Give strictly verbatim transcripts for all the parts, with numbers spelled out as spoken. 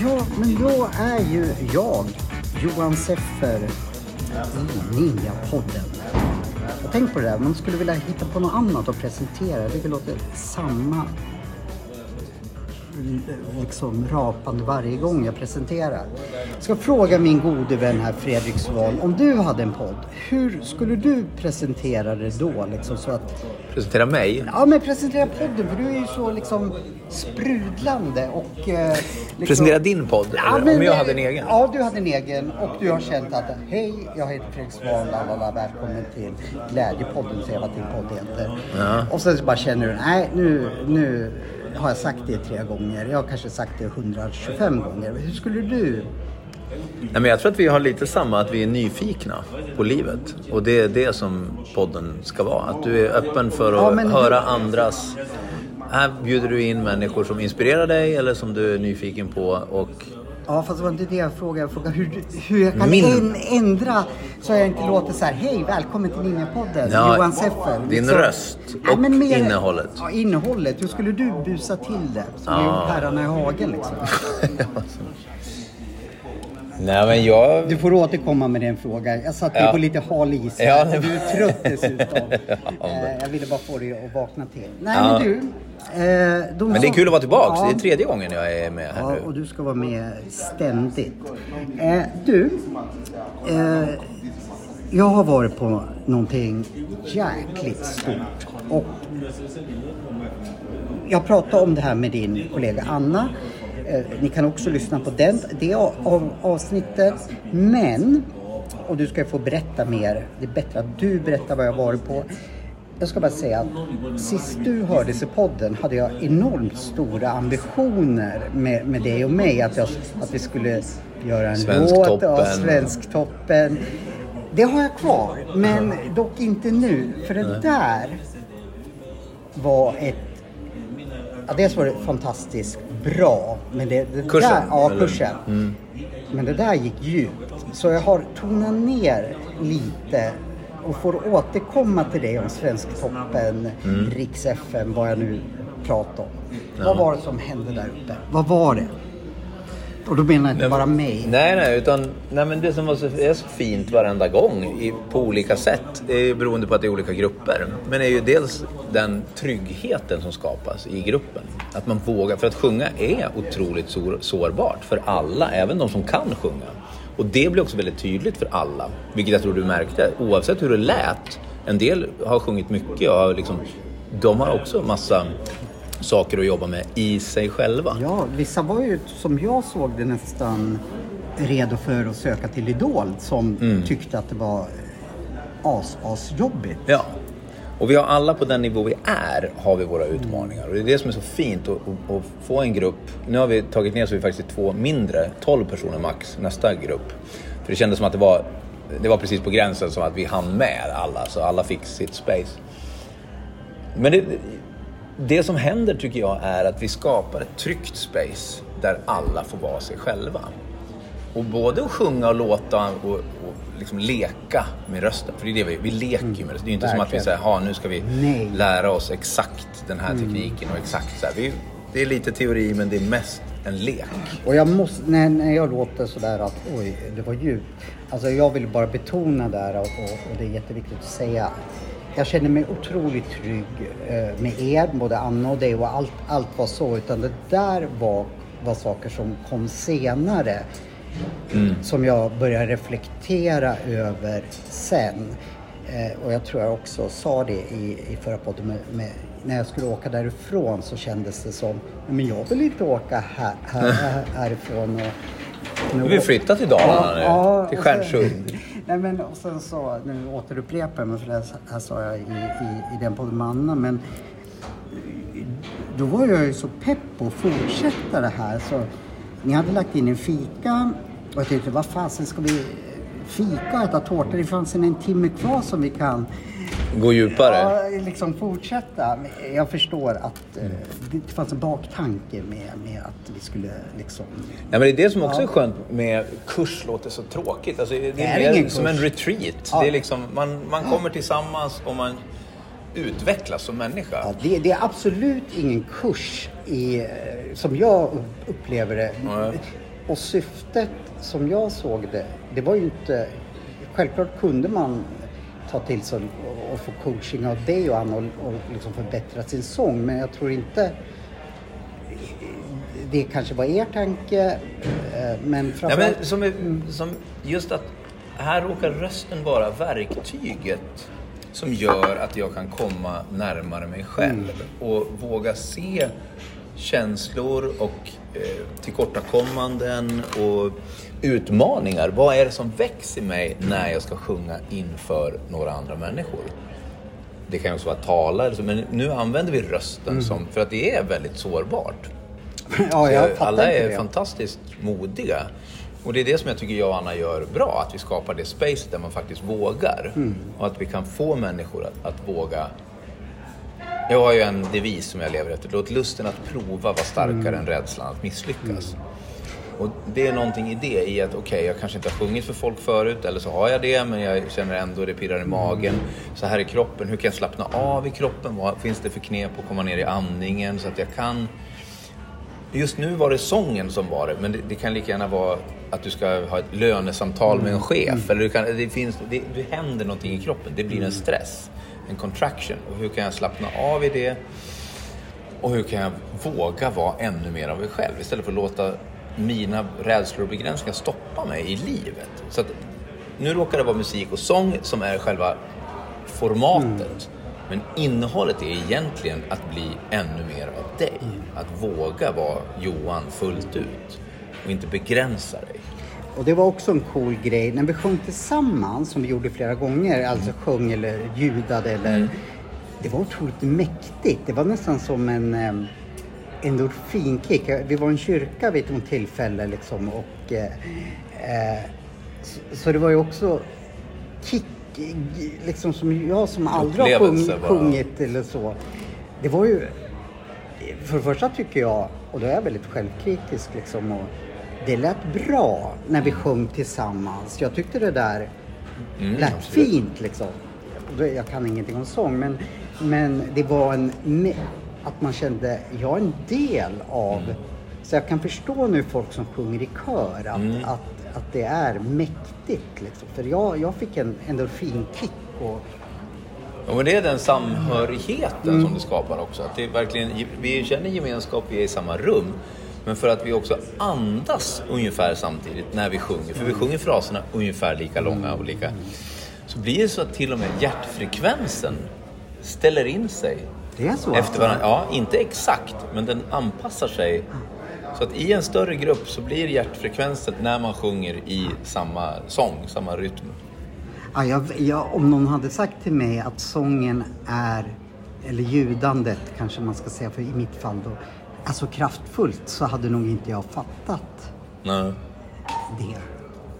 Ja, men då är ju jag, Johan Seffer, i Ninjapodden. Jag tänkte på det där, man skulle vilja hitta på något annat att presentera. Det låter samma liksom rapande varje gång jag presenterar. Jag ska fråga min gode vän här, Fredrik Swahn, om du hade en podd, hur skulle du presentera det då? Liksom, så att... Presentera mig? Ja, men presentera podden, för du är ju så liksom sprudlande och... Eh, liksom... Presentera din podd? Ja, men, om jag hade en egen? Ja, du hade en egen och du har känt att hej, jag heter Fredrik Swahn, lalala, välkommen till Glädjepodden, så jag vad din podd heter. Ja. Och sen så bara känner du, nej, nu... nu har jag sagt det tre gånger. Jag har kanske sagt det hundratjugofem gånger. Hur skulle du? Nej, men jag tror att vi har lite samma, att vi är nyfikna på livet. Och det är det som podden ska vara. Att du är öppen för att ja, men... höra andras. Här bjuder du in människor som inspirerar dig eller som du är nyfiken på. Och... Ja, fast det var inte det jag frågade. Jag frågade hur, hur jag kan Min... en, ändra så jag inte låter så här, hej, välkommen till Ninjapodden, ja, Johan Seffer. Din liksom. Röst och ja, men mer, innehållet. Ja, innehållet. Hur skulle du busa till det? Som ja. Herrarna i hagen liksom. Nej, men jag... Du får återkomma med den frågan. Jag satt ja. på lite hal is. Ja, det... Du är trött dessutom. ja, men... Jag ville bara få dig att vakna till. Nej, ja. men du... Eh, de men det är som... kul att vara tillbaka. Ja. Det är tredje gången jag är med här ja, nu. Och du ska vara med ständigt. Eh, du... Eh, jag har varit på någonting jäkligt stort. Och jag pratade om det här med din kollega Anna. Ni kan också lyssna på den, det av avsnittet. Men, och du ska få berätta mer. Det är bättre att du berättar vad jag varit på. Jag ska bara säga att sist du hördes i podden hade jag enormt stora ambitioner med, med dig och mig. Att, jag, att vi skulle göra en låt av Svensktoppen. Det har jag kvar, men dock inte nu. För det där var ett... Ja, dels var det fantastiskt bra, men det, det kursen, där, ja, kursen. Mm. Men det där gick djupt. Så jag har tonat ner lite och får återkomma till det om Svensktoppen, mm. Riks F M, vad jag nu pratar om. Ja. Vad var det som hände där uppe? Vad var det? Och då menar jag inte nej, bara mig. Nej, nej, utan nej, men det som var så, är så fint varenda gång i, på olika sätt. Det är ju beroende på att det är olika grupper. Men det är ju dels den tryggheten som skapas i gruppen. Att man vågar, för att sjunga är otroligt sår, sårbart för alla, även de som kan sjunga. Och det blir också väldigt tydligt för alla, vilket jag tror du märkte, oavsett hur det lät. En del har sjungit mycket och har liksom, de har också massa... saker att jobba med i sig själva. Ja, vissa var ju, som jag såg det, nästan redo för att söka till Idol, som mm. tyckte att det var as, as jobbigt. Ja, och vi har alla på den nivå vi är, har vi våra utmaningar. Och det är det som är så fint att få en grupp. Nu har vi tagit ner så vi faktiskt är två mindre, tolv personer max, nästa grupp. För det kändes som att det var, det var precis på gränsen som att vi hann med alla, så alla fick sitt space. Men det... Det som händer tycker jag är att vi skapar ett tryggt space där alla får vara sig själva. Och både att sjunga och låta och, och liksom leka med rösten. För det är det vi, vi leker med rösten. Det är inte verkligen. Som att vi säger, ha nu ska vi Nej. lära oss exakt den här tekniken och exakt så här. Vi, det är lite teori, men det är mest en lek. Och jag måste, när, när jag låter sådär att oj, det var djupt. Alltså jag vill bara betona där och, och, och det är jätteviktigt att säga. Jag känner mig otroligt trygg med er, både Anna och dig, och allt, allt var så. Utan det där var, var saker som kom senare mm. som jag började reflektera över sen. Eh, och jag tror jag också sa det i, i förra podden. Med, med, när jag skulle åka därifrån så kändes det som, men jag vill inte åka här, här, här, härifrån. Och, du vill flytta till Dalarna nu, ja, till Stjärnsund. Nej, men och sen så, nu återupprepar jag mig, för det här sa jag i, i, i den podden med Anna, men då var jag ju så pepp på att fortsätta det här. Så ni hade lagt in en fika och jag tänkte, vad fasen ska vi fika och äta tårta. Det fanns en timme kvar som vi kan gå djupare. Ja, liksom fortsätta. Jag förstår att eh, det fanns en baktanke med, med att vi skulle liksom... Ja, men det är det som också ja. är skönt med kurs, låter så tråkigt. Alltså, det, det är, är mer som en retreat. Ja. Det är liksom, man, man kommer tillsammans och man utvecklas som människa. Ja, det, det är absolut ingen kurs i, som jag upplever det. Mm. Och syftet som jag såg det, det var ju inte... Självklart kunde man ta till sig och, och få coaching av dig och Anna och, och liksom förbättra sin sång. Men jag tror inte... Det kanske var er tanke, men framförallt... Ja, men som, är, som just att här råkar rösten vara verktyget som gör att jag kan komma närmare mig själv mm. och våga se känslor och eh, tillkortakommanden och utmaningar. Vad är det som växer i mig när jag ska sjunga inför några andra människor? Det kan ju också vara tala, men nu använder vi rösten mm. som, för att det är väldigt sårbart. Ja, jag Så alla är det. fantastiskt modiga. Och det är det som jag tycker jag och Anna gör bra. Att vi skapar det space där man faktiskt vågar. Mm. Och att vi kan få människor att, att våga. Jag har ju en devis som jag lever efter. Låt lusten att prova vara starkare mm. än rädslan att misslyckas. Mm. Och det är någonting i det. I att okej, okay, jag kanske inte har sjungit för folk förut. Eller så har jag det, men jag känner ändå det pirrar i magen. Så här i kroppen. Hur kan jag slappna av i kroppen? Vad finns det för knep att komma ner i andningen? Så att jag kan... Just nu var det sången som var det. Men det, det kan lika gärna vara att du ska ha ett lönesamtal med en chef. Mm. Eller du kan, det, finns, det, det händer någonting i kroppen. Det blir en stress. En contraction. Och hur kan jag slappna av i det? Och hur kan jag våga vara ännu mer av mig själv? Istället för att låta mina rädslor och begränsningar stoppa mig i livet. Så att, nu råkar det vara musik och sång som är själva formatet. Mm. Men innehållet är egentligen att bli ännu mer av dig. Att våga vara Johan fullt ut. Och inte begränsa dig. Och det var också en cool grej. När vi sjöng tillsammans, som vi gjorde flera gånger. Alltså sjöng eller ljudade. Eller, mm. Det var otroligt mäktigt. Det var nästan som en endorfinkick. Vi var i en kyrka vid ett tillfälle. Liksom, och, eh, så, så det var ju också kick. Liksom som jag som aldrig har sjung, sjungit eller så. Det var ju, för det första tycker jag, och då är jag väldigt självkritisk liksom, och det lät bra när vi sjöng tillsammans. Jag tyckte det där mm, lät absolut. fint liksom. Jag kan ingenting om sång, men, men det var en, att man kände, jag är en del av mm. Så jag kan förstå nu folk som sjunger i kör att, mm. att att det är mäktigt liksom. För jag, jag fick en endorfinkick och... Ja, men det är den samhörigheten mm. som det skapar också. Att det är verkligen, vi känner gemenskap, vi är i samma rum. Men för att vi också andas ungefär samtidigt när vi sjunger. För vi sjunger fraserna ungefär lika långa och lika. Så blir det så att till och med hjärtfrekvensen ställer in sig. Det är så efter varandra. Alltså. Ja, inte exakt, men den anpassar sig. Så att i en större grupp så blir hjärtfrekvensen när man sjunger i samma sång, samma rytm. Ja, jag, jag, om någon hade sagt till mig att sången är, eller ljudandet kanske man ska säga, för i mitt fall då, är så kraftfullt, så hade nog inte jag fattat Nej. det.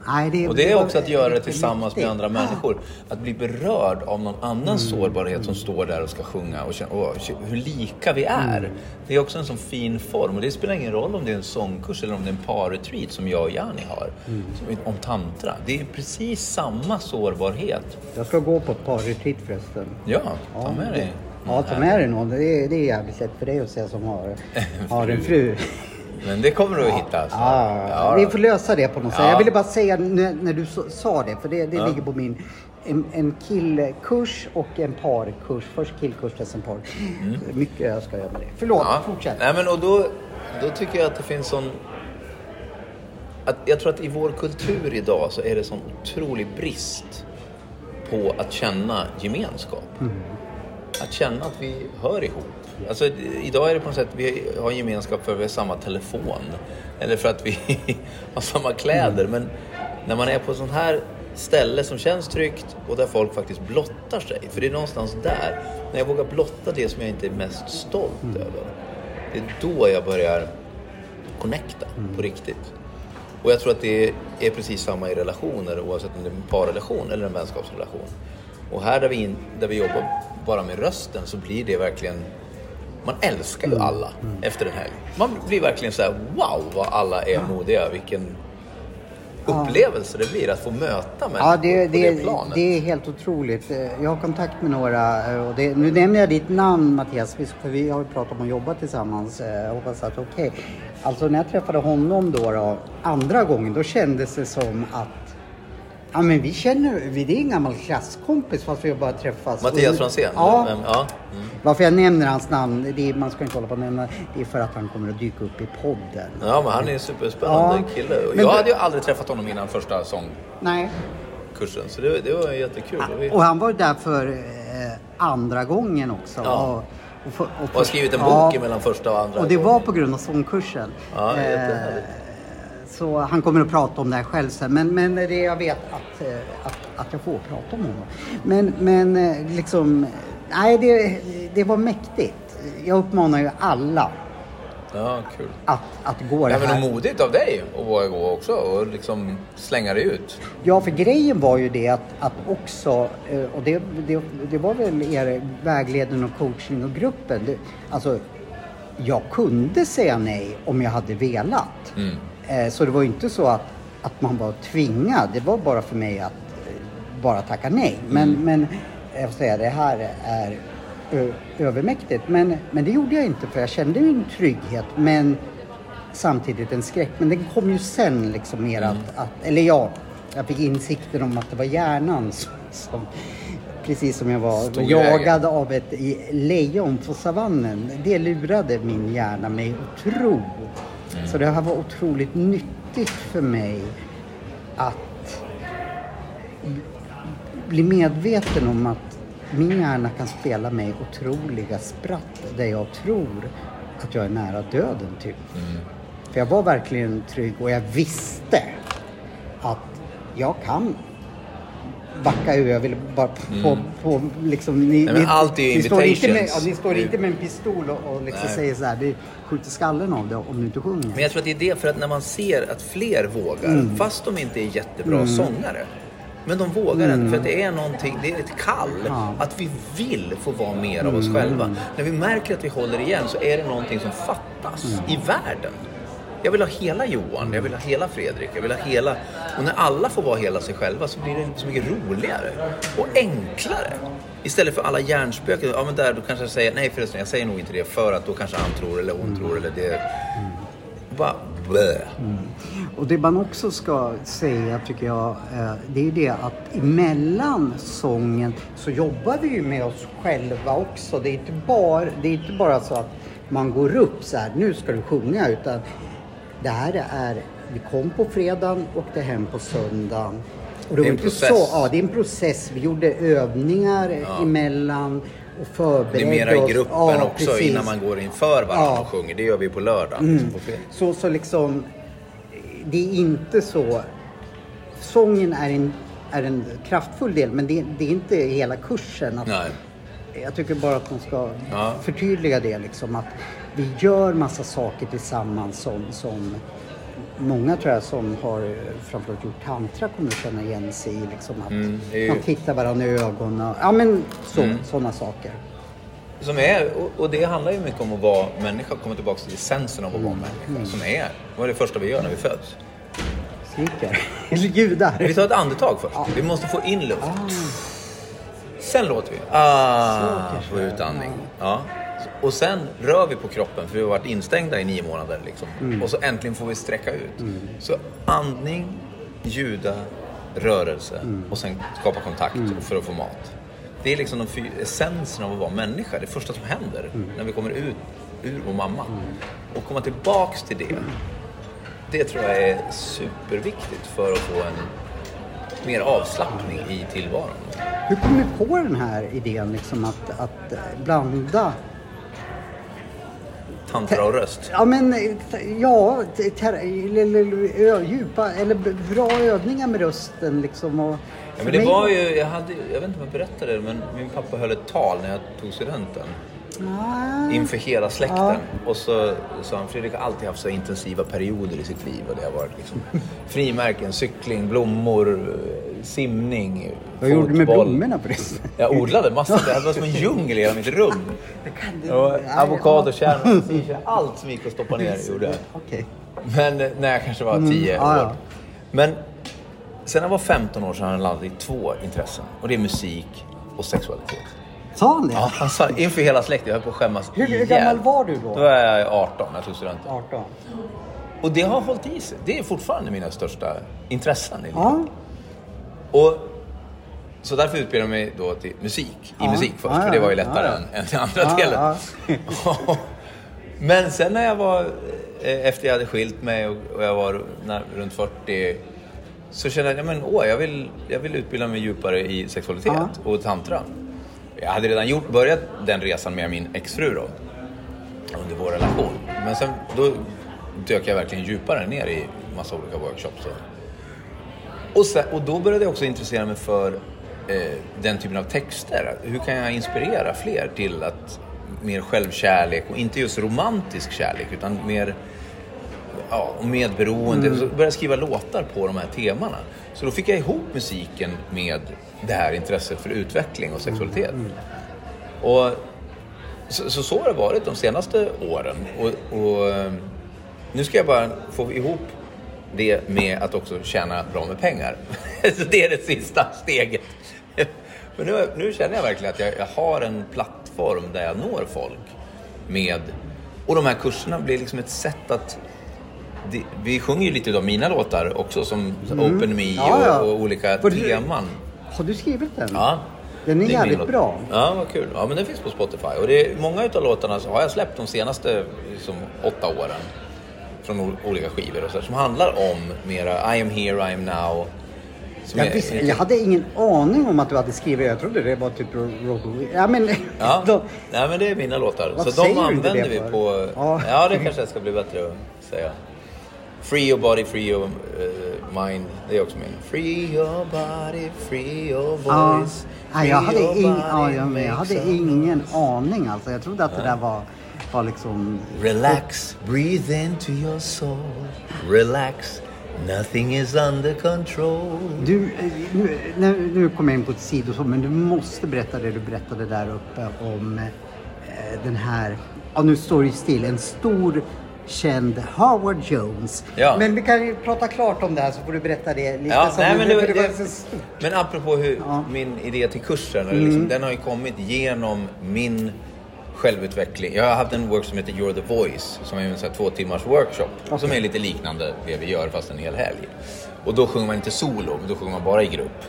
Nej, det är, och det är också att göra det tillsammans med andra människor. Att bli berörd av någon annan mm. sårbarhet som står där och ska sjunga. Och känna, åh, hur lika vi är. Mm. Det är också en sån fin form. Och det spelar ingen roll om det är en sångkurs eller om det är en parretreat som jag och Jani har. Mm. Som, om tantra. Det är precis samma sårbarhet. Jag ska gå på ett parretreat förresten. Ja, ta med dig. Ja, ta med dig någon. Det är, det är jävligt lätt för dig att säga som har, har en fru. Men det kommer du att hitta. Så. Ja, ja, vi får lösa det på något sätt. Ja. Jag ville bara säga när, när du så, sa det, för det, det ja. ligger på min en, en killkurs och en parkurs. Först killkurs, sen par. Mm. Mycket jag ska göra med det. Förlåt, ja. fortsätt. Nej, men och då, då tycker jag att det finns sån... Att, jag tror att i vår kultur idag så är det sån otrolig brist på att känna gemenskap. Mm. Att känna att vi hör ihop. Alltså, idag är det på något sätt att vi har gemenskap för att vi har samma telefon. Eller för att vi har samma kläder. Men när man är på sån här ställe som känns tryggt och där folk faktiskt blottar sig. För det är någonstans där. När jag vågar blotta det som jag inte är mest stolt mm. över. Det är då jag börjar connecta på riktigt. Och jag tror att det är precis samma i relationer, oavsett om det är en parrelation eller en vänskapsrelation. Och här där vi, in, där vi jobbar bara med rösten, så blir det verkligen... Man älskar ju alla mm. efter en helg. Man blir verkligen så här: wow, vad alla är modiga. Vilken upplevelse det blir att få möta människor ja, det, på det, det planet. Det är helt otroligt. Jag har kontakt med några. Och det, nu nämner jag ditt namn, Mattias, för vi har ju pratat om att jobba tillsammans. Jag hoppas att okej. Okay. Alltså när jag träffade honom då, då andra gången, då kändes det som att ja, men vi känner, vi är en gammal klasskompis fast vi har bara träffats. Mattias Fransén? Ja. ja. Mm. Varför jag nämner hans namn, det är, man ska inte hålla på att nämna, det är för att han kommer att dyka upp i podden. Ja, men han är en superspännande ja. kille. Men jag du... hade ju aldrig träffat honom innan första sångkursen, så det, det var jättekul. Ja, och han var där för eh, andra gången också. Ja. Och, och, för, och, för, och har skrivit en bok ja. mellan första och andra. Och det gången. var på grund av sångkursen. Ja, det är jättehärligt. Så han kommer att prata om det här själv sen. Men, men det jag vet att, att, att jag får prata om honom. Men, men liksom... Nej, det, det var mäktigt. Jag uppmanar ju alla ja, kul. Att, att gå det här. Men modigt av dig att våga gå också. Och liksom slänga det ut. Ja, för grejen var ju det att, att också... Och det, det, det var väl er vägledning och coaching och gruppen. Det, alltså, jag kunde säga nej om jag hade velat. Mm. Så det var ju inte så att, att man var tvingad. Det var bara för mig att bara tacka nej. Men, mm. men jag får säga, det här är ö- övermäktigt. Men, men det gjorde jag inte, för jag kände ju en trygghet. Men samtidigt en skräck. Men den kom ju sen liksom mer mm. att, att... Eller ja, jag fick insikten om att det var hjärnan som... som precis som jag var Stor jagad äger. av ett lejon på savannen. Det lurade min hjärna mig att tro. Mm. Så det här var otroligt nyttigt för mig att bli medveten om att min hjärna kan spela mig otroliga spratt där jag tror att jag är nära döden typ. Mm. För jag var verkligen trygg och jag visste att jag kan backa ur, jag ville bara på, mm. på, på liksom, ni, Nej, allt är ni, invitations. Står inte med, ja, ni står inte med en pistol och, och liksom säger så här, du skjuter skallen av det om du inte sjunger. Men jag tror att det är det, för att när man ser att fler vågar, mm. fast de inte är jättebra mm. sångare, men de vågar mm. för att det är någonting, det är ett kall ja. att vi vill få vara mer av oss mm. själva. När vi märker att vi håller igen så är det någonting som fattas mm. i världen. Jag vill ha hela Johan, jag vill ha hela Fredrik, jag vill ha hela... Och när alla får vara hela sig själva så blir det så mycket roligare och enklare. Istället för alla hjärnspöken, ja men där då kanske jag säger, nej förresten jag säger nog inte det för att då kanske han tror eller hon tror eller det... Bara... Mm. Och det man också ska säga tycker jag, det är ju det att emellan sången så jobbar vi ju med oss själva också. Det är inte bara, det är inte bara så att man går upp så här, nu ska du sjunga, utan... Det här är, vi kom på fredagen och åkte hem på söndagen. Och det, det, är en process. Så, ja, det är en process. Vi gjorde övningar ja. emellan och förberedde oss. Det är mera oss. i gruppen ja, också precis. Innan man går inför varandra ja. och sjunger. Det gör vi på lördag. Mm. På så, så liksom, det är inte så. Sången är en, är en kraftfull del, men det, det är inte hela kursen. Att, Nej. Jag tycker bara att man ska ja. förtydliga det liksom, att vi gör massa saker tillsammans som, som många tror jag som har framförallt gjort tantra kommer att känna igen sig i. Liksom att mm, ju... man tittar varandra i ögonen. Och, ja men så, mm. sådana saker. Som är, och, och det handlar ju mycket om att vara människa. Komma tillbaka till essensen av att vara människa. Mm. Som är, vad är det första vi gör när vi föds? Skriker. Eller ljudar. Vi tar ett andetag först. Ja. Vi måste få in luft. Ah. Sen låter vi. Ah, få utandning. Ja. ja. Och sen rör vi på kroppen, för vi har varit instängda i nio månader liksom. Mm. Och så äntligen får vi sträcka ut. Mm. Så andning, ljuda, rörelse mm. och sen skapa kontakt mm. för att få mat. Det är liksom de essensen av att vara människa. Det första som händer mm. när vi kommer ut ur vår mamma. Mm. Och komma tillbaks till det. Det tror jag är superviktigt för att få en mer avslappning i tillvaron. Hur kom du på den här idén liksom att, att blanda tantra och röst? Ja, men ja, ter, eller, ö, djupa, eller bra övningar med rösten liksom. Och ja, men det mig... var ju, jag, hade, jag vet inte om jag berättade det, men min pappa höll ett tal när jag tog studenten. ah. inför hela släkten. Ah. Och så, så han, Fredrik har alltid haft så intensiva perioder i sitt liv. Och det har varit liksom frimärken, cykling, blommor, simning, vad gjorde du med blommorna på det? Jag odlade massor. Det var som en djungel i mitt rum. Avokadokärnor, allt som gick att stoppa ner gjorde jag. Okay. Men när jag kanske var tio mm, år. Ja. Men sen jag var femton år så har han landat i två intressen. Och det är musik och sexualitet. Sa han det? Ja, han sa inför hela släkten. Jag höll på att skämmas. Hur, hur gammal var du då? Då var jag arton, jag tog studenten. arton. Och det har hållit i sig. Det är fortfarande mina största intressen i livet. Ja. Och så därför utbildade jag mig då till musik. Ja. I musik först, ja, ja, för det var ju lättare, ja, ja, än den andra, ja, delen. Ja. Men sen när jag var... Efter jag hade skilt mig och jag var runt fyrtio så kände jag, men åh, jag vill, jag vill utbilda mig djupare i sexualitet, ja, och tantra. Jag hade redan gjort, börjat den resan med min exfru då, under vår relation. Men sen då dök jag verkligen djupare ner i massa olika workshops. Och, och, sen, och då började jag också intressera mig för eh, den typen av texter. Hur kan jag inspirera fler till att mer självkärlek, och inte just romantisk kärlek utan mer, ja, medberoende. Mm. Så började jag skriva låtar på de här temana. Så då fick jag ihop musiken med det här intresset för utveckling och sexualitet. Mm. Och så, så, så har det varit de senaste åren. Och, och nu ska jag bara få ihop det med att också tjäna bra med pengar. Så det är det sista steget. Men nu, nu känner jag verkligen att jag, jag har en plattform där jag når folk med, och de här kurserna blir liksom ett sätt att det, vi sjunger ju lite av mina låtar också som mm. Open Me, ja, ja. Och, och olika för teman. Du, har du skrivit den? Ja. Den är, är jävligt bra. Ja, vad kul. Ja, men den finns på Spotify och det är, många utav låtarna så har jag släppt de senaste liksom, åtta åren från olika skivor och så som handlar om mera I am here, I am now. Jag, visste, jag hade ingen aning om att du hade skrivit. Jag trodde det var typ rock. Ja, men ja. De, nej, men det är mina låtar. Vad så de använder vi på. Ja, ja, det kanske ska bli bättre att säga. Free your body, free your uh, mind. Det är också min. Free your body, free your voice. Ja, free jag hade your ing, ja, jag, jag hade ingen aning alltså. Jag trodde att ja. det där var var liksom relax, breathe into your soul. Relax. Nothing is under control. Du, nu, nu, nu kommer jag in på ett sidospår, men du måste berätta det du berättade där uppe om eh, den här, ja, nu står det still, en stor känd Howard Jones. Ja. Men vi kan ju prata klart om det här så får du berätta det lite. Ja, nej, men, nu, det, det, så men apropå hur, ja. min idé till kursen, mm. liksom, den har ju kommit genom min självutveckling. Jag har haft en workshop som heter You're the Voice som är en så här två timmars workshop, okay, som är lite liknande det vi gör fast en hel helg. Och då sjunger man inte solo, då sjunger man bara i grupp.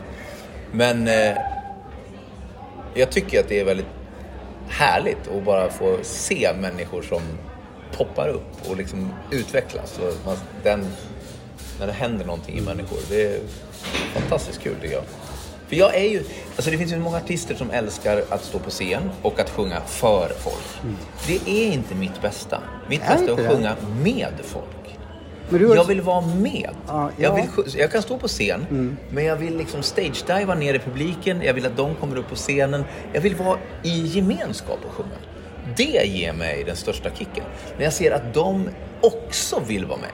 Men eh, jag tycker att det är väldigt härligt att bara få se människor som poppar upp och liksom utvecklas. Och man, den, när det händer någonting i människor, det är fantastiskt kul tycker jag. För jag är ju, alltså det finns ju många artister som älskar att stå på scen och att sjunga för folk. Mm. Det är inte mitt bästa. Mitt är bästa är att sjunga det? med folk. Men du har... Jag vill vara med. Ah, ja. jag, vill, jag kan stå på scen, mm. men jag vill liksom stage-diva ner i publiken. Jag vill att de kommer upp på scenen. Jag vill vara i gemenskap och sjunga. Det ger mig den största kicken. När jag ser att de också vill vara med.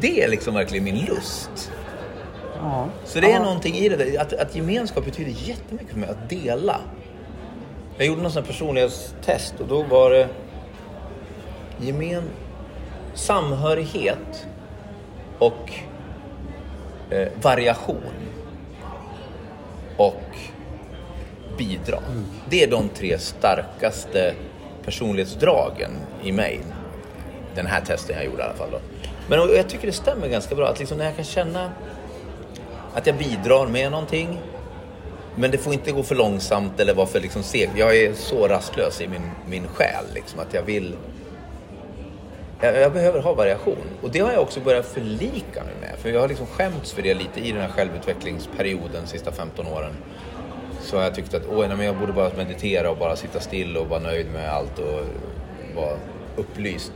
Det är liksom verkligen min lust. Ja. Så det är ja. någonting i det där, att, att gemenskap betyder jättemycket för mig, att dela. Jag gjorde någon sån här personlighetstest och då var det gemen, samhörighet och eh, variation och bidrag. Mm. Det är de tre starkaste personlighetsdragen i mig. Den här testen jag gjorde i alla fall då. Men och, jag tycker det stämmer ganska bra att liksom när jag kan känna att jag bidrar med någonting. Men det får inte gå för långsamt eller vara för liksom seg. Jag är så rastlös i min, min själ. Liksom, att jag vill... Jag, jag behöver ha variation. Och det har jag också börjat förlika mig med. För jag har liksom skämts för det lite i den här självutvecklingsperioden de sista femton åren. Så har jag tyckt att åh, nej, men jag borde bara meditera och bara sitta still och vara nöjd med allt och vara upplyst.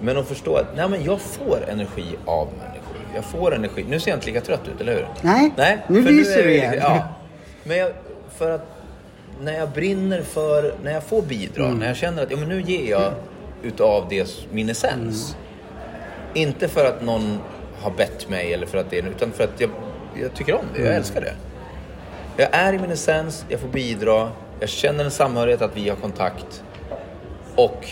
Men att förstå att nej, men jag får energi av människor. Jag får energi. Nu ser jag inte lika trött ut, eller hur? Nej, Nej nu lyser du igen. Ja. Men jag, för att när jag brinner för, när jag får bidrag, mm. när jag känner att ja, men nu ger jag mm. utav det min essens. Mm. Inte för att någon har bett mig eller för att det, utan för att jag, jag tycker om det, jag mm. älskar det. Jag är i min essens, jag får bidra, jag känner en samhörighet att vi har kontakt och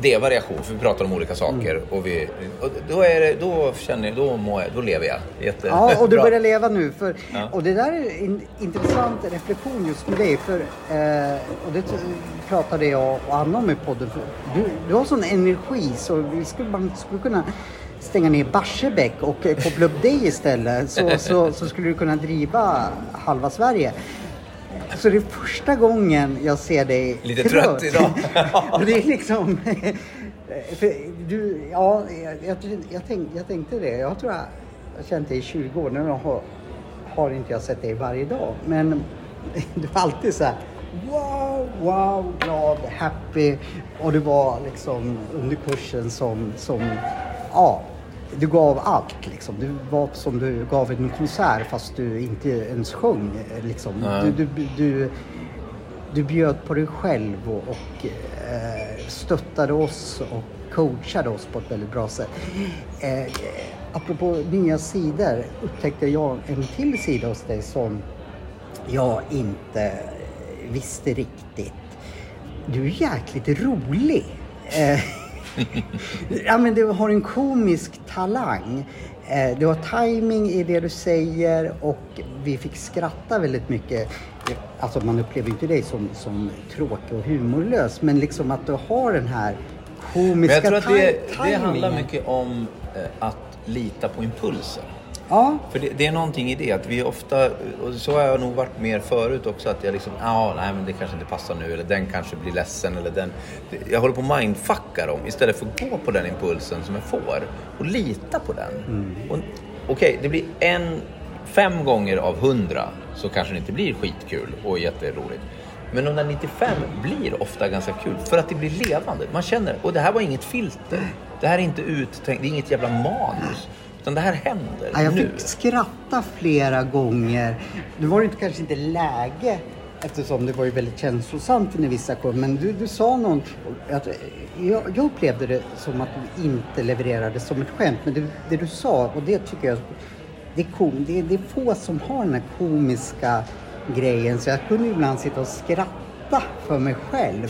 det är variation, för vi pratar om olika saker mm. och vi och då är det, då känner jag, då mår jag, då lever jag. Jätte, ja, och du börjar leva nu för ja. Och det där är en intressant reflektion just med dig för eh, och det pratade jag och Anna om i podden för du, du har sån energi så vi skulle man skulle kunna stänga ner Barsebäck och koppla upp dig istället så, så, så skulle du kunna driva halva Sverige. Så det är första gången jag ser dig lite trött, trött idag. Och det är liksom för du, ja, jag, jag, tänk, jag tänkte det. Jag tror jag har känt dig i tjugo år nu och har, har inte jag sett dig varje dag. Men du var alltid så här wow, wow, glad, happy. Och du var liksom under kursen som, som ja, du gav allt liksom. Du var som du gav en konsert fast du inte ens sjöng liksom. Mm. Du, du, du, du bjöd på dig själv och, och eh, stöttade oss och coachade oss på ett väldigt bra sätt. Eh, apropå nya sidor upptäckte jag en till sida hos dig som jag inte visste riktigt. Du är jäkligt rolig. Eh, Ja, men du har en komisk talang. Du har timing i det du säger och vi fick skratta väldigt mycket. Alltså man upplever inte dig som, som tråkig och humorlös, men liksom att du har den här komiska timingen. Jag tror att det, det handlar mycket om att lita på impulser. Ja. För det, det är någonting i det att vi ofta, och så har jag nog varit mer förut också, att jag liksom, ja, nej men det kanske inte passar nu, eller den kanske blir ledsen, eller den, jag håller på att mindfucka dem istället för att gå på den impulsen som jag får och lita på den. Mm. Och okej, okay, det blir en, fem gånger av hundra så kanske det inte blir skitkul och jätteroligt. Men de där nittiofem blir ofta ganska kul för att det blir levande. Man känner, och det här var inget filter, det här är inte uttänkt, det är inget jävla manus. Utan det här händer ja, jag nu. Jag fick skratta flera gånger. Det var inte, kanske inte läge, eftersom det var ju väldigt känslosamt när vissa kom. Men du, du sa någon... Att, jag, jag upplevde det som att du inte levererade som ett skämt. Men det, det du sa, och det tycker jag... Det är, kom, det, det är få som har den här komiska grejen. Så jag kunde ibland sitta och skratta för mig själv.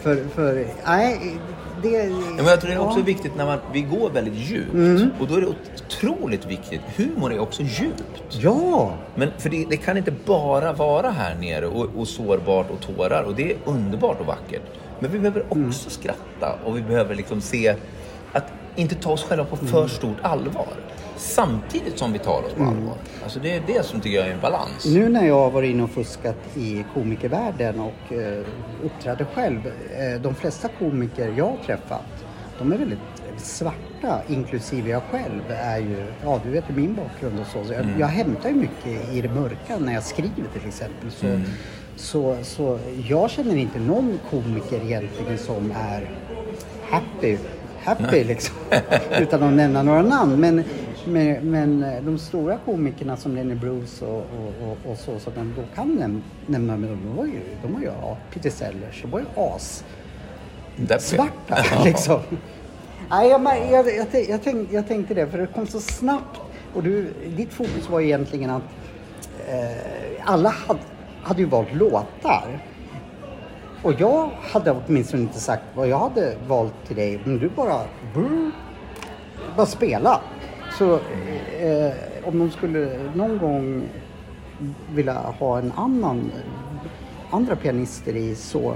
för... för nej, Det, ja, men jag tror det är också ja. viktigt när man, vi går väldigt djupt mm. och då är det otroligt viktigt. Humor är också djupt. Ja. Men för det, det kan inte bara vara här nere och, och sårbart och tårar, och det är underbart och vackert. Men vi behöver också mm. skratta, och vi behöver liksom se att inte ta oss själva på för mm. stort allvar. Samtidigt som vi tar oss på mm. allvar. Alltså det är det som tycker jag är en balans. Nu när jag har varit inne och fuskat i komikervärlden och eh, uppträder själv. Eh, de flesta komiker jag har träffat, de är väldigt svarta, inklusive jag själv är ju, ja du vet ju min bakgrund och så. så jag, mm. jag hämtar ju mycket i det mörka när jag skriver till exempel. Så, mm. så, så jag känner inte någon komiker egentligen som är happy, happy liksom. Utan att nämna några namn, men Men, men de stora komikerna som Lenny Bruce och, och, och, och så som man då kan näm- nämna med dem, de var ju, de var ju ja, Peter Sellers, de var ju as svarta liksom. Nej, jag, jag, jag, jag, tänkte, jag tänkte det, för det kom så snabbt, och du, ditt fokus var egentligen att eh, alla hade, hade ju valt låtar. Och jag hade åtminstone inte sagt vad jag hade valt till dig, men du bara, brr, bara spela. Så eh, om de skulle någon gång vilja ha en annan andra pianister i så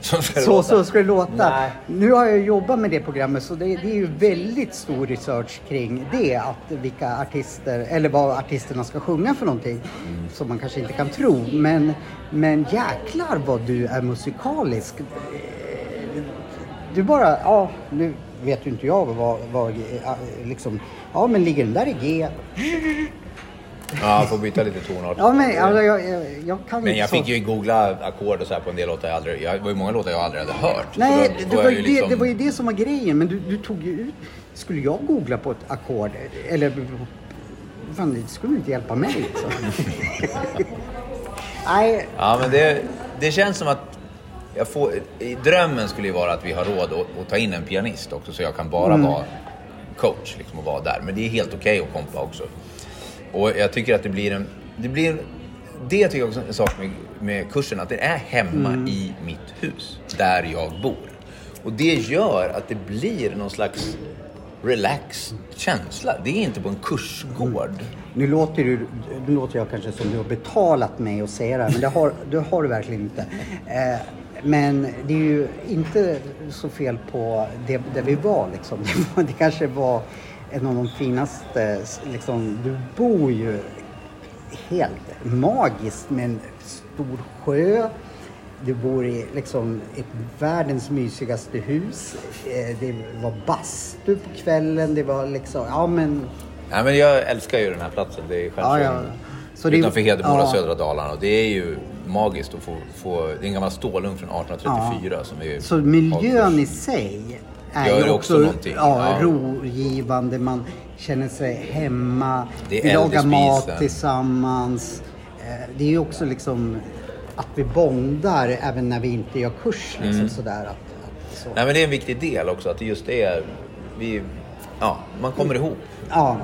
så ska det så, låta. Så ska det låta. Nej. Nu har jag jobbat med det programmet, så det, det är ju väldigt stor research kring det, att vilka artister eller vad artisterna ska sjunga för någonting mm. som man kanske inte kan tro, men men jäklar vad du är musikalisk. Du bara ja, nu vet ju inte jag vad, vad liksom, ja men ligger den där i G? Ja, får byta lite tonart. Ja, men alltså, jag, jag, jag kan men jag så. Fick ju googla ackord och så här på en del låtar jag aldrig, jag, det var ju många låtar jag aldrig hade hört. Nej, då, då det, var ju det, liksom... det var ju det som var grejen, men du, du tog ju ut, skulle jag googla på ett ackord, eller fan, det skulle inte hjälpa mig liksom. Nej. Ja, men det, det känns som att jag får, drömmen skulle ju vara att vi har råd att, att ta in en pianist också, så jag kan bara mm. vara coach liksom, och vara där. Men det är helt okej okay att kompa också. Och jag tycker att det blir en... Det, blir, det tycker jag också är en sak med, med kursen, att det är hemma mm. i mitt hus, där jag bor. Och det gör att det blir någon slags relaxed känsla. Det är inte på en kursgård. Mm. Nu låter du, nu låter jag kanske som du har betalat mig att säga det här, men det har, det har du verkligen inte. Eh, men det är ju inte så fel på det, där vi var liksom. Det, var, det kanske var en av de finaste liksom, du bor ju helt magiskt med en stor sjö. Du bor i liksom ett världens mysigaste hus. Det var bastu på kvällen. Det var liksom, ja men... Ja, men jag älskar ju den här platsen. Det är ja, ja. Så utanför det... Hedemora, ja. Södra Dalarna. Och det är ju magiskt att få... få... Det är en gammal stålugn från arton trettiofyra. Ja. Som är... Så miljön i sig är gör ju också, också någonting. Ja, ja. Rogivande. Man känner sig hemma. Det är lagar mat tillsammans. Det är ju också liksom... Att vi bondar även när vi inte gör kurs liksom mm. sådär att, att, så. Nej men det är en viktig del också att det just är vi, ja, man kommer mm. ihop. Ja,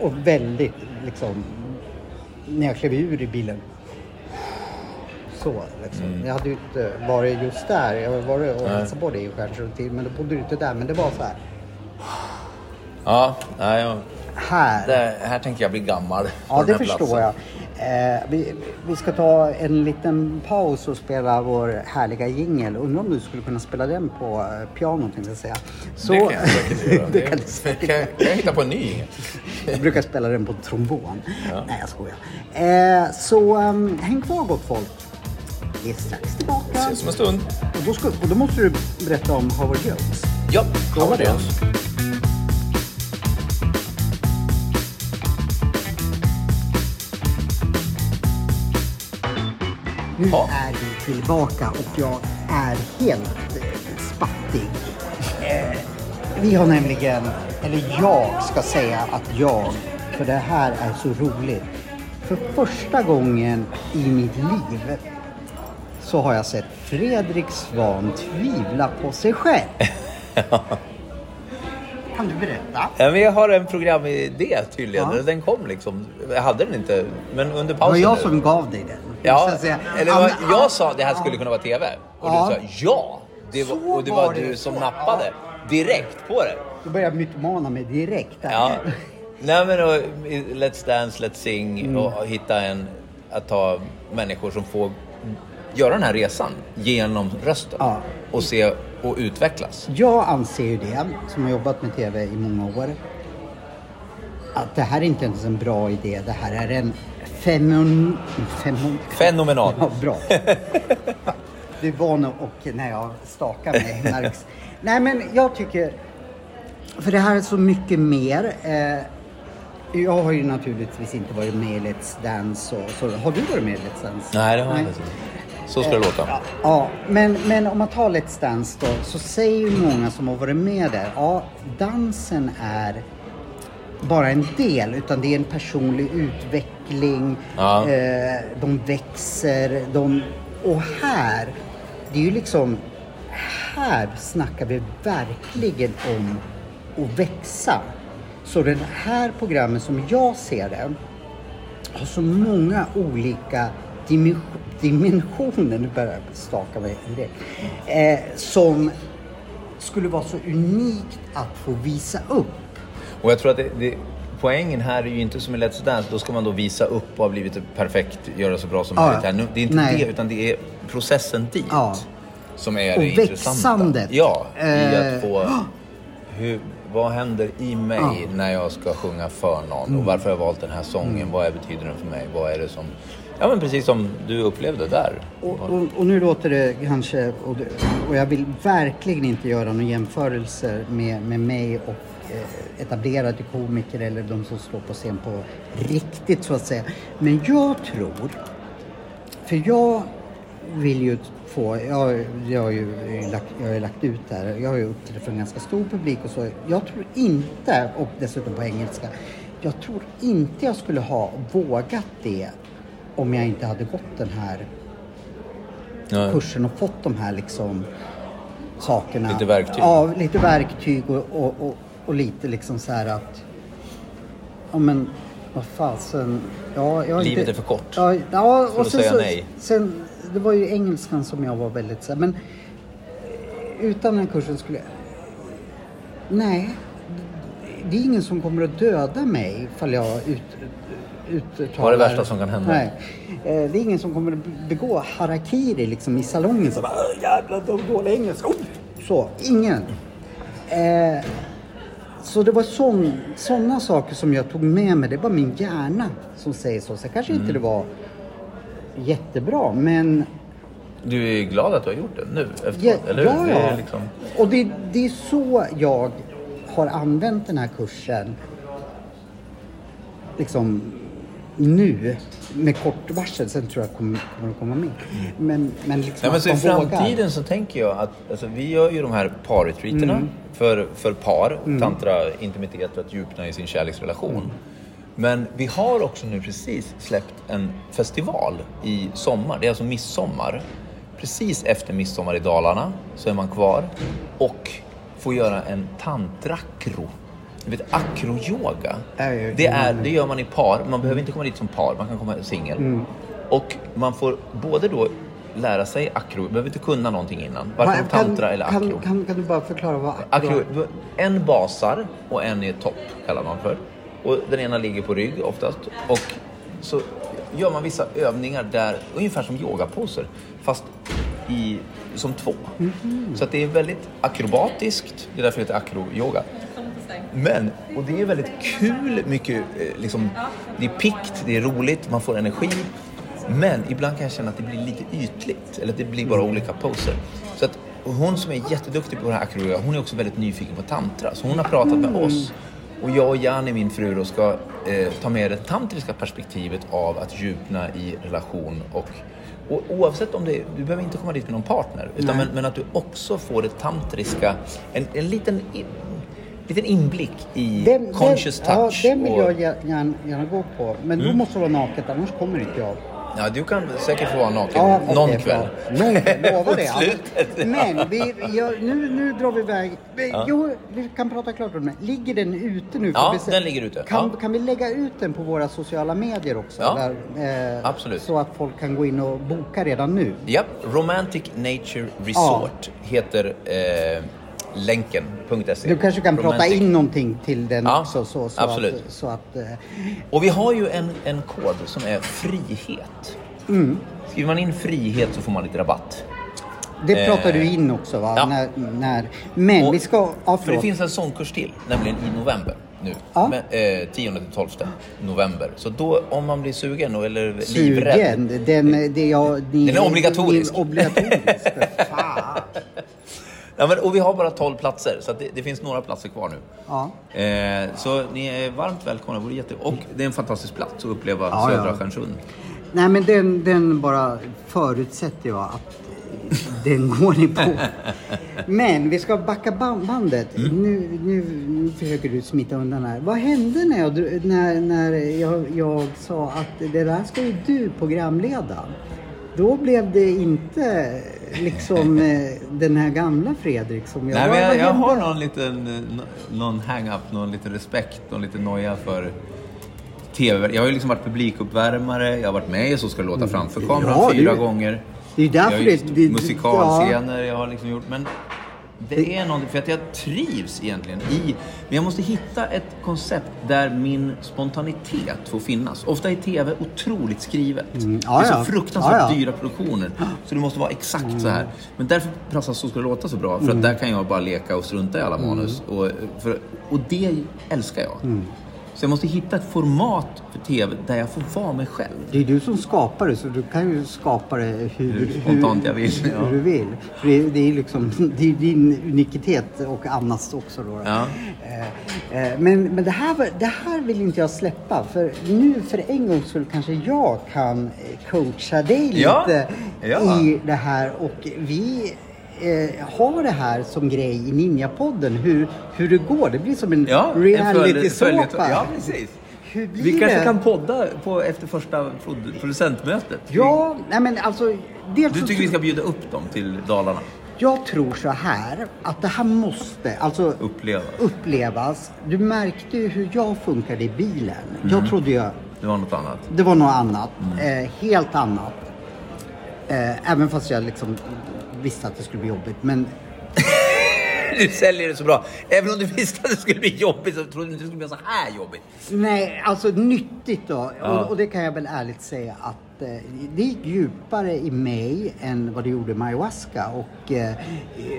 och väldigt liksom när jag klev ur i bilen så liksom. Mm. Jag hade ju inte varit just där. Jag var och hälsade på dig i Stjärnsund till, men då bodde du inte där, men det var så här. Ja, nej jag... Här. Det, här tänker jag bli gammal. Ja, det förstår jag. Eh, vi, vi ska ta en liten paus och spela vår härliga jingle. Undrar om du skulle kunna spela den på piano, tänkte jag säga. Så, det kan jag säkert göra. det kan, det, kan, jag, kan jag hitta på en ny? Jag brukar spela den på trombon. Ja. Nej, jag skojar. Eh, så um, häng kvar, gott folk. Vi är strax tillbaka. Vi ses om en stund. Och då, ska, och då måste du berätta om Howard Jones. Ja, Howard Jones. Nu ja. Är vi tillbaka och jag är helt spattig. Eh, vi har nämligen, eller jag ska säga att jag, för det här är så roligt. För första gången i mitt liv så har jag sett Fredrik Swahn tvivla på sig själv. Ja. Kan du berätta? Ja, men jag har en programidé tydligen. Ja. Den kom liksom. Jag hade den inte, men under pausen. Det var jag som gav dig den. Ja, säga, eller var, Anna, jag sa att det här skulle kunna vara tv. Och ja. Du sa ja. Det var, och det var, var du det. Som nappade ja. Direkt på det. Du började mytomana mig direkt. Här. Ja. Nej, men och, Let's Dance, Let's Sing. Mm. Och hitta en... Att ta människor som får göra den här resan genom rösten. Ja. Och se och utvecklas. Jag anser ju det, som har jobbat med tv i många år. Att det här är inte ens en bra idé. Det här är en... Fenon... Fenon... Fenomenal. Ja, bra. Du var nog och när jag stakade mig märks. Nej, men jag tycker... För det här är så mycket mer. Eh, jag har ju naturligtvis inte varit med i Let's Dance. Och, så, har du varit med i Let's Dance? Nej, det har jag inte. Så ska eh, det låta. Ja, ja men, men om man tar Let's Dance då. Så säger ju många som har varit med där. Ja, dansen är... bara en del, utan det är en personlig utveckling. Ja. eh, de växer de, och här det är ju liksom här snackar vi verkligen om att växa. Så den här programmet som jag ser det har så många olika dimensioner, nu börjar jag staka mig i det, eh, som skulle vara så unikt att få visa upp. Och jag tror att det, det, poängen här är ju inte som i Let's Dance. Då ska man då visa upp och ha blivit perfekt, göra så bra som möjligt. Ja. Här. Det är inte Nej. Det, utan det är processen dit ja. Som är och det intressanta. Och ja, i eh. att få... Hur, vad händer i mig ja. När jag ska sjunga för någon? Mm. Och varför har jag valt den här sången? Mm. Vad är, betyder den för mig? Vad är det som... Ja, men precis som du upplevde där. Och, och, och nu låter det kanske... Och, och jag vill verkligen inte göra någon jämförelse med, med mig och... etablerade komiker eller de som står på scen på riktigt så att säga. Men jag tror, för jag vill ju få, jag, jag har ju lagt, jag har lagt ut där, jag har ju uppträtt för en ganska stor publik och så, jag tror inte, och dessutom på engelska, jag tror inte jag skulle ha vågat det om jag inte hade gått den här Nej. kursen och fått de här liksom sakerna. Lite verktyg. Ja, lite verktyg och, och, och, och lite liksom så här att ja men vad fasen ja, jag livet inte, är för kort. Ja, ja och sen, så, sen det var ju engelskan som jag var väldigt så här, men utan den kursen skulle jag nej det är ingen som kommer att döda mig ifall jag ut, uttalar. Vad är det värsta som kan hända? Nej. Det är ingen som kommer att begå harakiri liksom i salongen så bara, jävlar, de dåliga engelska. Oh! Så, ingen. Eh, så det var sån, såna saker som jag tog med mig. Det var min hjärna som säger så. Så kanske mm. inte det var jättebra, men... Du är glad att du har gjort det nu? Efteråt, ja, eller? Ja, ja. Det är liksom... Och det, det är så jag... har använt den här kursen liksom nu med kort varsel, sen tror jag kommer kommer komma med. Men men liksom ja, men så i framtiden vågar. Så tänker jag att alltså, vi gör ju de här parretreaterna mm. för för par mm. tantra, intimitet för att djupna i sin kärleksrelation. Mm. Men vi har också nu precis släppt en festival i sommar. Det är alltså midsommar. Precis efter midsommar i Dalarna så är man kvar och får göra en tantrakro. Du vet, akroyoga. Det, är, det gör man i par. Man behöver inte komma dit som par. Man kan komma singel. Mm. Och man får både då lära sig akro. Man behöver inte kunna någonting innan. Varken kan, tantra eller akro. Kan, kan, kan du bara förklara vad akro är? En basar och en är topp, kallar man för. Och den ena ligger på rygg oftast. Och så gör man vissa övningar där, ungefär som yogaposer. Fast i... som två. Mm-hmm. Så att det är väldigt akrobatiskt. Det är därför det heter akroyoga. Men, och det är väldigt kul. Mycket, liksom, det är pikt, det är roligt, man får energi. Men ibland kan jag känna att det blir lite ytligt. Eller att det blir bara olika poser. Så att hon som är jätteduktig på den här akroyoga, hon är också väldigt nyfiken på tantra. Så hon har pratat med oss. Och jag och Jani, min fru, då, ska eh, ta med det tantriska perspektivet av att djupna i relation och... Och oavsett om det är, du behöver inte komma dit med någon partner utan men, men att du också får det tantriska en, en liten in, liten inblick i den, conscious den, touch. Ja, den vill och... jag gärna, gärna gå på. Men mm. du måste vara naket, annars kommer inte jag. Ja, du kan säkert få vara naken ja, någon det, kväll. Nej, lovar det. Alltså. Men vi, jag, nu, nu drar vi iväg. Ja. Jo, vi kan prata klart om det. Ligger den ute nu? Ja, vi, den ligger ute. Kan, ja. kan vi lägga ut den på våra sociala medier också? Ja, där, eh, absolut. Så att folk kan gå in och boka redan nu. Ja, Romantic Nature Resort ja. heter eh, länken punkt se. Du kanske kan Romantic. prata in någonting till den ja, också. Så, så absolut. Att, så att, eh. Och vi har ju en, en kod som är frihet. Mm. Skriver man in frihet så får man lite rabatt. Det pratar eh. du in också va? Ja. När, när. Men och, vi ska... Ja, för det finns en sån kurs till, nämligen i november nu. Ja. Men, eh, tionde till tolfte november. Så då om man blir sugen eller sugen, livrädd. Den, det, ja, ni, den är obligatorisk. Den är obligatorisk. Fan. Ja, men, och vi har bara tolv platser, så att det, det finns några platser kvar nu. Ja. Eh, så ni är varmt välkomna. Det vore jätte... Och det är en fantastisk plats att uppleva ja, södra ja. Stjärnsund. Nej, men den, den bara förutsätter jag att den går ni på. Men vi ska backa bandet. Mm. Nu, nu, nu försöker du smita undan här. Vad hände när jag, när, när jag, jag sa att det där ska ju du programleda? Då blev det inte liksom den här gamla Fredrik som jag... Nej, men jag, jag har någon liten någon hang-up, någon liten respekt, någon liten noja för tv. Jag har ju liksom varit publikuppvärmare, jag har varit med i Så ska det låta framför kameran ja, fyra det, gånger. Det är därför jag har just det, musikalscener ja. jag har liksom gjort, men det är någonting för att jag trivs egentligen i... Men jag måste hitta ett koncept där min spontanitet får finnas. Ofta är tv otroligt skrivet. Mm, ja, det är så fruktansvärt ja, ja. dyra produktioner. Så det måste vara exakt mm. så här. Men därför passar Så ska det låta så bra. För mm. att där kan jag bara leka och strunta i alla mm. manus. Och, för, och det älskar jag. Mm. Så jag måste hitta ett format för tv där jag får vara mig själv. Det är du som skapar det, så du kan ju skapa det hur, hur spontant jag vill. Hur, ja. hur du vill. För det, det är liksom det är din unikitet och Annas också. Då. Ja. Eh, men men det, här, det här vill inte jag släppa. För nu för en gång skulle kanske jag kan coacha dig lite ja. Ja. i det här. Och vi... Eh, har det här som grej i Ninjapodden hur, hur det går, det blir som en ja, reality-såpa. Ja, precis. hur blir vi det? Vi kanske kan podda på, efter första producentmötet. Ja, nej men alltså... Dels du tycker vi ska bjuda upp dem till Dalarna? Jag tror så här, att det här måste alltså upplevas. upplevas. Du märkte ju hur jag funkade i bilen. Mm. Jag trodde jag... Det var något annat. Det var något annat. Mm. Eh, helt annat. Eh, även fast jag liksom visste att det skulle bli jobbigt, men... Du säljer det så bra. Även om du visste att det skulle bli jobbigt så trodde du inte det skulle bli så här jobbigt. Nej, alltså nyttigt då. Ja. Och, och det kan jag väl ärligt säga att eh, det gick djupare i mig än vad det gjorde med ayahuasca. Och eh,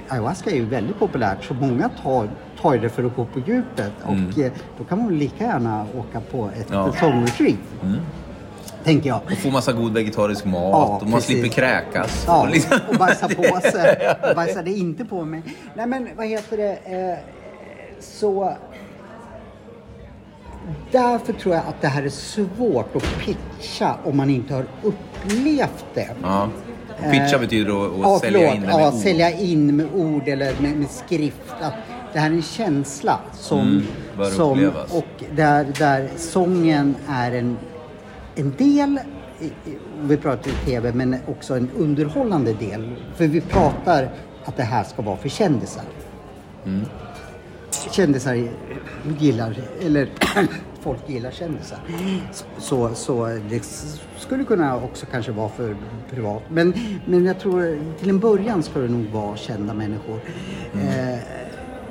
ayahuasca är ju väldigt populärt så många tar, tar det för att gå på djupet. Mm. Och eh, då kan man lika gärna åka på ett ja. songretreat. Mm. Tänker jag. Och få massa god vegetarisk mat ja, och man precis. slipper kräkas. Ja, och, liksom. och bajsa på sig. Och bajsade inte på mig. Nej men vad heter det? Eh, så därför tror jag att det här är svårt att pitcha om man inte har upplevt det. Ja. Och pitcha eh, betyder att, att ja, sälja förlåt, in med ja, ord. Ja, sälja in med ord eller med, med skrift. Att det här är en känsla som, mm, bör som och där, där sången är en En del, vi pratar i tv, men också en underhållande del. För vi pratar att det här ska vara för kändisar. Mm. Kändisar gillar, eller folk gillar kändisar. Så, så det skulle kunna också kanske vara för privat. Men, men jag tror till en början ska det nog vara kända människor. Mm. Eh,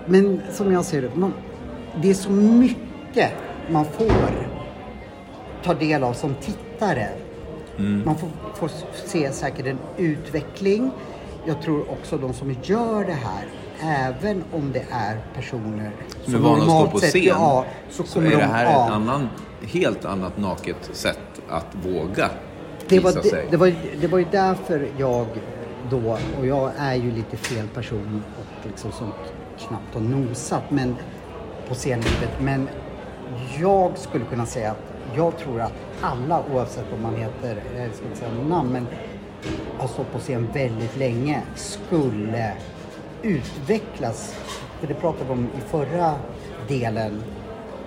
men som jag ser det, man, det är så mycket man får ta del av som tittare. Mm. Man får, får se säkert en utveckling. Jag tror också de som gör det här, även om det är personer som, som är vana att stå på scen, ja, så, så är det här de, ett ja. annan, helt annat naket sätt att våga det visa var, det, sig. Det var, det var ju därför jag då, och jag är ju lite fel person och liksom som knappt har nosat men, på scenlivet, men jag skulle kunna säga att jag tror att alla, oavsett om man heter, jag ska inte säga någon namn, men har stått på scen väldigt länge, skulle utvecklas. För det pratade vi om i förra delen,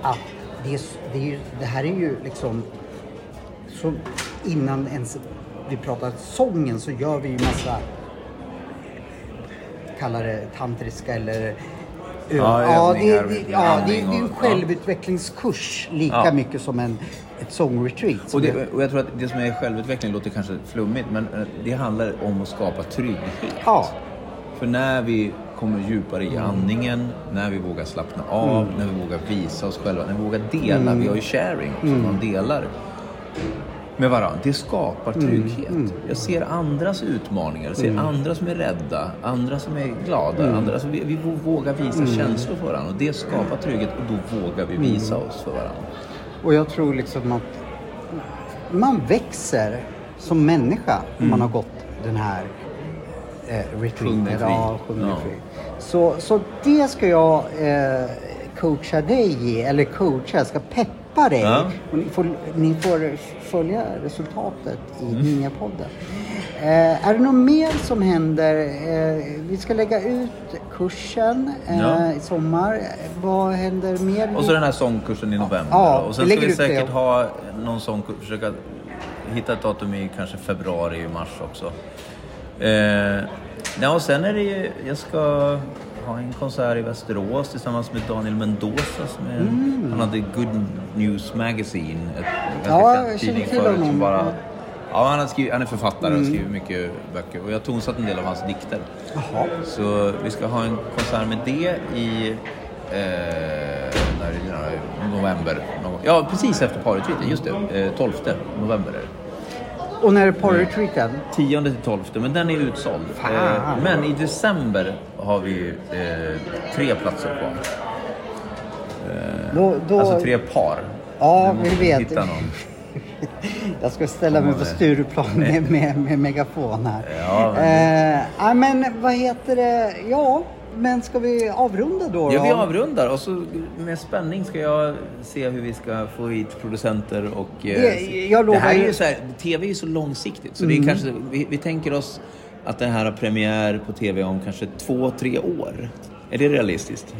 att det, är, det, är, det här är ju liksom, så innan ens vi pratar sången så gör vi ju massa, kallar det tantriska eller... Ja, ja, det, det, ja det, det är en självutvecklingskurs lika ja. mycket som en, ett songretreat. Och, det, och jag tror att det som är självutveckling låter kanske flummigt, men det handlar om att skapa trygghet. Ja. För när vi kommer djupare i andningen, när vi vågar slappna av, mm. när vi vågar visa oss själva, när vi vågar dela, mm. vi har ju sharing, så mm. man delar med varandra. Det skapar trygghet. Mm. Mm. Jag ser andras utmaningar. Jag ser mm. andra som är rädda. Andra som är glada. Mm. Andra, alltså vi, vi vågar visa mm. känslor för varandra. Och det skapar trygghet. Och då vågar vi visa mm. oss för varandra. Och jag tror liksom att man växer som människa om mm. man har gått den här eh, retreaten. Ja, ja. Så, så det ska jag eh, coacha dig i. Eller coacha, jag ska peppa. Ja. Och ni, får, ni får följa resultatet i mm. Ninjapodden. Eh, är det något mer som händer? Eh, vi ska lägga ut kursen eh, ja. i sommar. Vad händer mer? Och så den här sångkursen i november. Ja, och sen vi ska vi säkert ha någon sångkurs. Försöka hitta ett datum i kanske februari, mars också. Eh, ja, och sen är det ju... Jag ska... ha en konsert i Västerås tillsammans med Daniel Mendoza som är, mm. han hade Good News Magazine, ett ja, tidning förut som bara ja, han, har skrivit, han är författare mm. och skriver mycket böcker och jag tonsatt en del av hans dikter. Jaha. Så vi ska ha en konsert med det i eh, när, när, november no, ja precis efter parretreaten, just det, eh, tolfte november är det. Och när är parretreaten? tionde till tolfte, men den är utsåld. Fan. Men i december har vi eh, tre platser kvar. Eh, då, då... Alltså tre par. Ja, vi vet. Jag ska ställa mig på Stureplan med, med, med megafon här. Ja, men... Eh, men vad heter det? Ja, men ska vi avrunda då? då? Ja, vi avrundar. Och så med spänning ska jag se hur vi ska få hit producenter. Och, det, jag det här är ju så här, tv är ju så långsiktigt. Så mm. det är kanske, vi, vi tänker oss att det här har premiär på tv om kanske två, tre år. Är det realistiskt?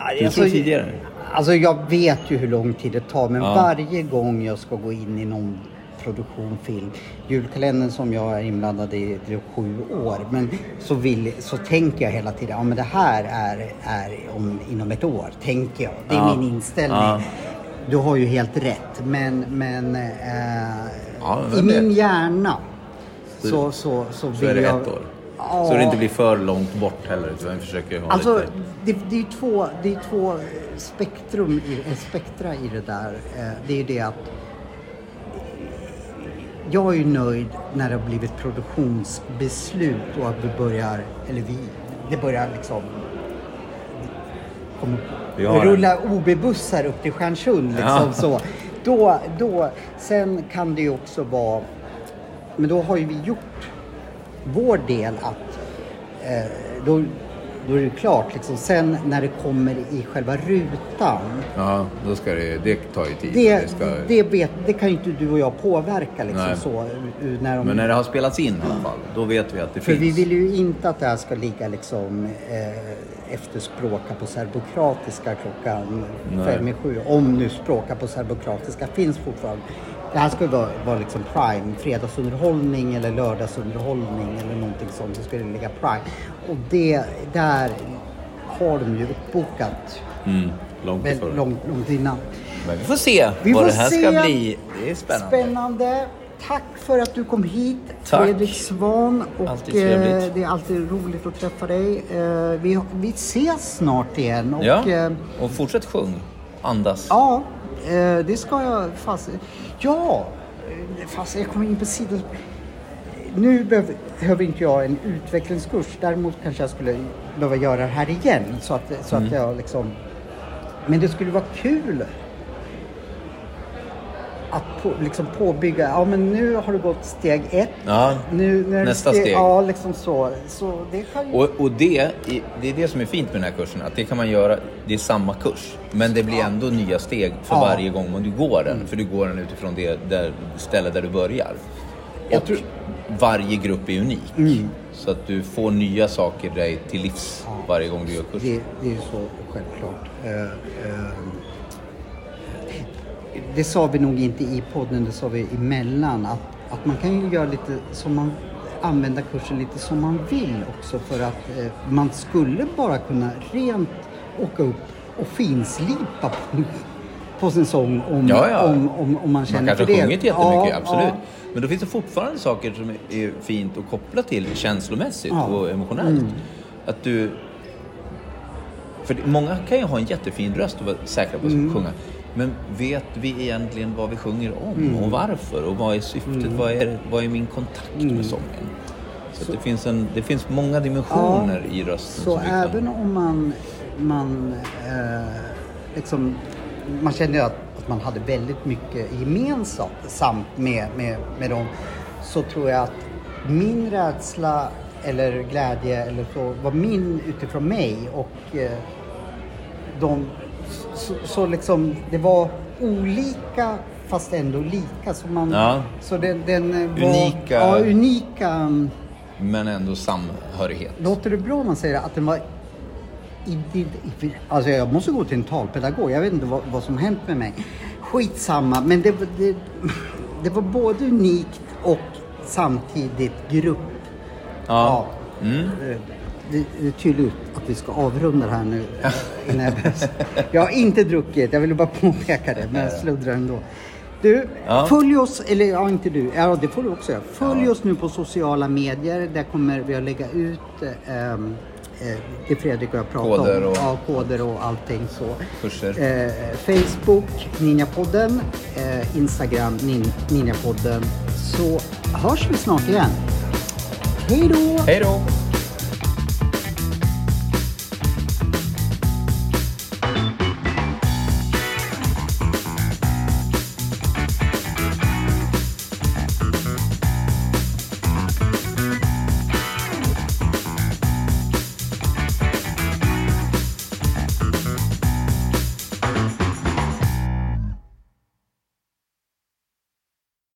Ja, jag tror tidigare. Alltså jag vet ju hur lång tid det tar, men ja. varje gång jag ska gå in i någon produktion, film, julkalendern som jag är inblandad i i sju år, men så, vill, så tänker jag hela tiden, ja men det här är, är om, inom ett år, tänker jag. Det är ja. min inställning. Ja. Du har ju helt rätt, men, men eh, ja, i min hjärna så, så, så, så vill så är det jag... ett år. Ja. Så det inte blir för långt bort heller. Jag försöker hålla alltså, lite... det, det, är två, det är två spektrum i, spektra i det där. Det är ju det att jag är ju nöjd när det har blivit produktionsbeslut och att vi börjar, eller vi, det börjar liksom kom, vi rulla O B-bussar upp till Stjärnsund liksom ja. så. Då, då, sen kan det ju också vara, men då har ju vi gjort vår del att eh, då, då är det klart liksom. Sen när det kommer i själva rutan, ja, då ska det, det tar ju tid. Det, det, ska... det, vet, det kan ju inte du och jag påverka liksom, så, när de... Men när det har spelats in i alla fall, då vet vi att det för finns. För vi vill ju inte att det här ska ligga liksom, eh, efter språka på serbokratiska klockan fem i sju. Om nu språka på serbokratiska finns fortfarande. Det här skulle vara, vara liksom prime, fredagsunderhållning eller lördagsunderhållning eller någonting sånt, så skulle det ligga prime. Och det, där har de ju uppbokat mm, långt, väl, långt, långt innan. Men vi får se vi vad får det här se. ska bli. Det är spännande. spännande. Tack för att du kom hit, Tack. Fredrik Swahn. Och alltid eh, det är alltid roligt att träffa dig. Eh, vi, vi ses snart igen. Och, ja, eh, och fortsätt sjung. Andas. Ja. Eh, det ska jag fast... Ja! Fast jag kommer in på sidan... Nu behöver inte jag en utvecklingskurs. Däremot kanske jag skulle behöva göra det här igen. Så att, så mm. att jag liksom... Men det skulle vara kul att på, liksom påbygga... Ja, men nu har du gått steg ett. Ja, nu, nu nästa steg, steg. Ja, liksom så. Så det kan ju... Och, och det, det är det som är fint med den här kursen. Att det kan man göra... Det är samma kurs. Men det blir ändå nya steg för ja. varje gång man du går den. Mm. För du går den utifrån det där stället där du börjar. Jag och tror... varje grupp är unik. Mm. Så att du får nya saker dig till livs ja. varje gång du gör kursen. Det, det är så självklart. Uh, uh... Det sa vi nog inte i podden, det sa vi emellan. Att, att man kan ju göra lite som man, använda kursen lite som man vill också. För att eh, man skulle bara kunna rent åka upp och finslipa på, på sin sång om, ja, ja. om, om, om man känner för det. Man kanske har sjungit jättemycket, ja, absolut. Ja. Men då finns det fortfarande saker som är fint att koppla till känslomässigt ja. och emotionellt. Mm. Att du... För många kan ju ha en jättefin röst och vara säkra på att mm. sjunga. Men vet vi egentligen vad vi sjunger om mm. och varför? Och vad är syftet? Mm. Vad, är, vad är min kontakt mm. med sången? Så, så att det, finns en, det finns många dimensioner ja, i rösten. Så även kan... om man, man, eh, liksom, man känner att, att man hade väldigt mycket gemensamt samt med, med, med dem, så tror jag att min rädsla eller glädje eller så, var min utifrån mig och eh, de... Så, så liksom, det var olika fast ändå lika. Så, man, ja. så den, den var... Unika. Ja, unika. Men ändå samhörighet. Låter det bra om man säger att den var... I, i, i, alltså jag måste gå till en talpedagog. Jag vet inte vad, vad som hänt med mig. Skitsamma. Men det, det, det var både unikt och samtidigt grupp. Ja. ja. Mm. Det, det är tydligt att vi ska avrunda här nu. Innan jag, jag har inte druckit, jag ville bara påpeka det, men jag sluddrar ändå. Du, ja. följ oss, eller ja, inte du, ja det får du också göra. Följ ja. oss nu på sociala medier, där kommer vi att lägga ut eh, eh, det Fredrik och jag pratade koder om. Och, ja, koder och allting så. Eh, Facebook, Ninjapodden, eh, Instagram, nin, Ninjapodden. Så hörs vi snart igen. Hej då! Hej då!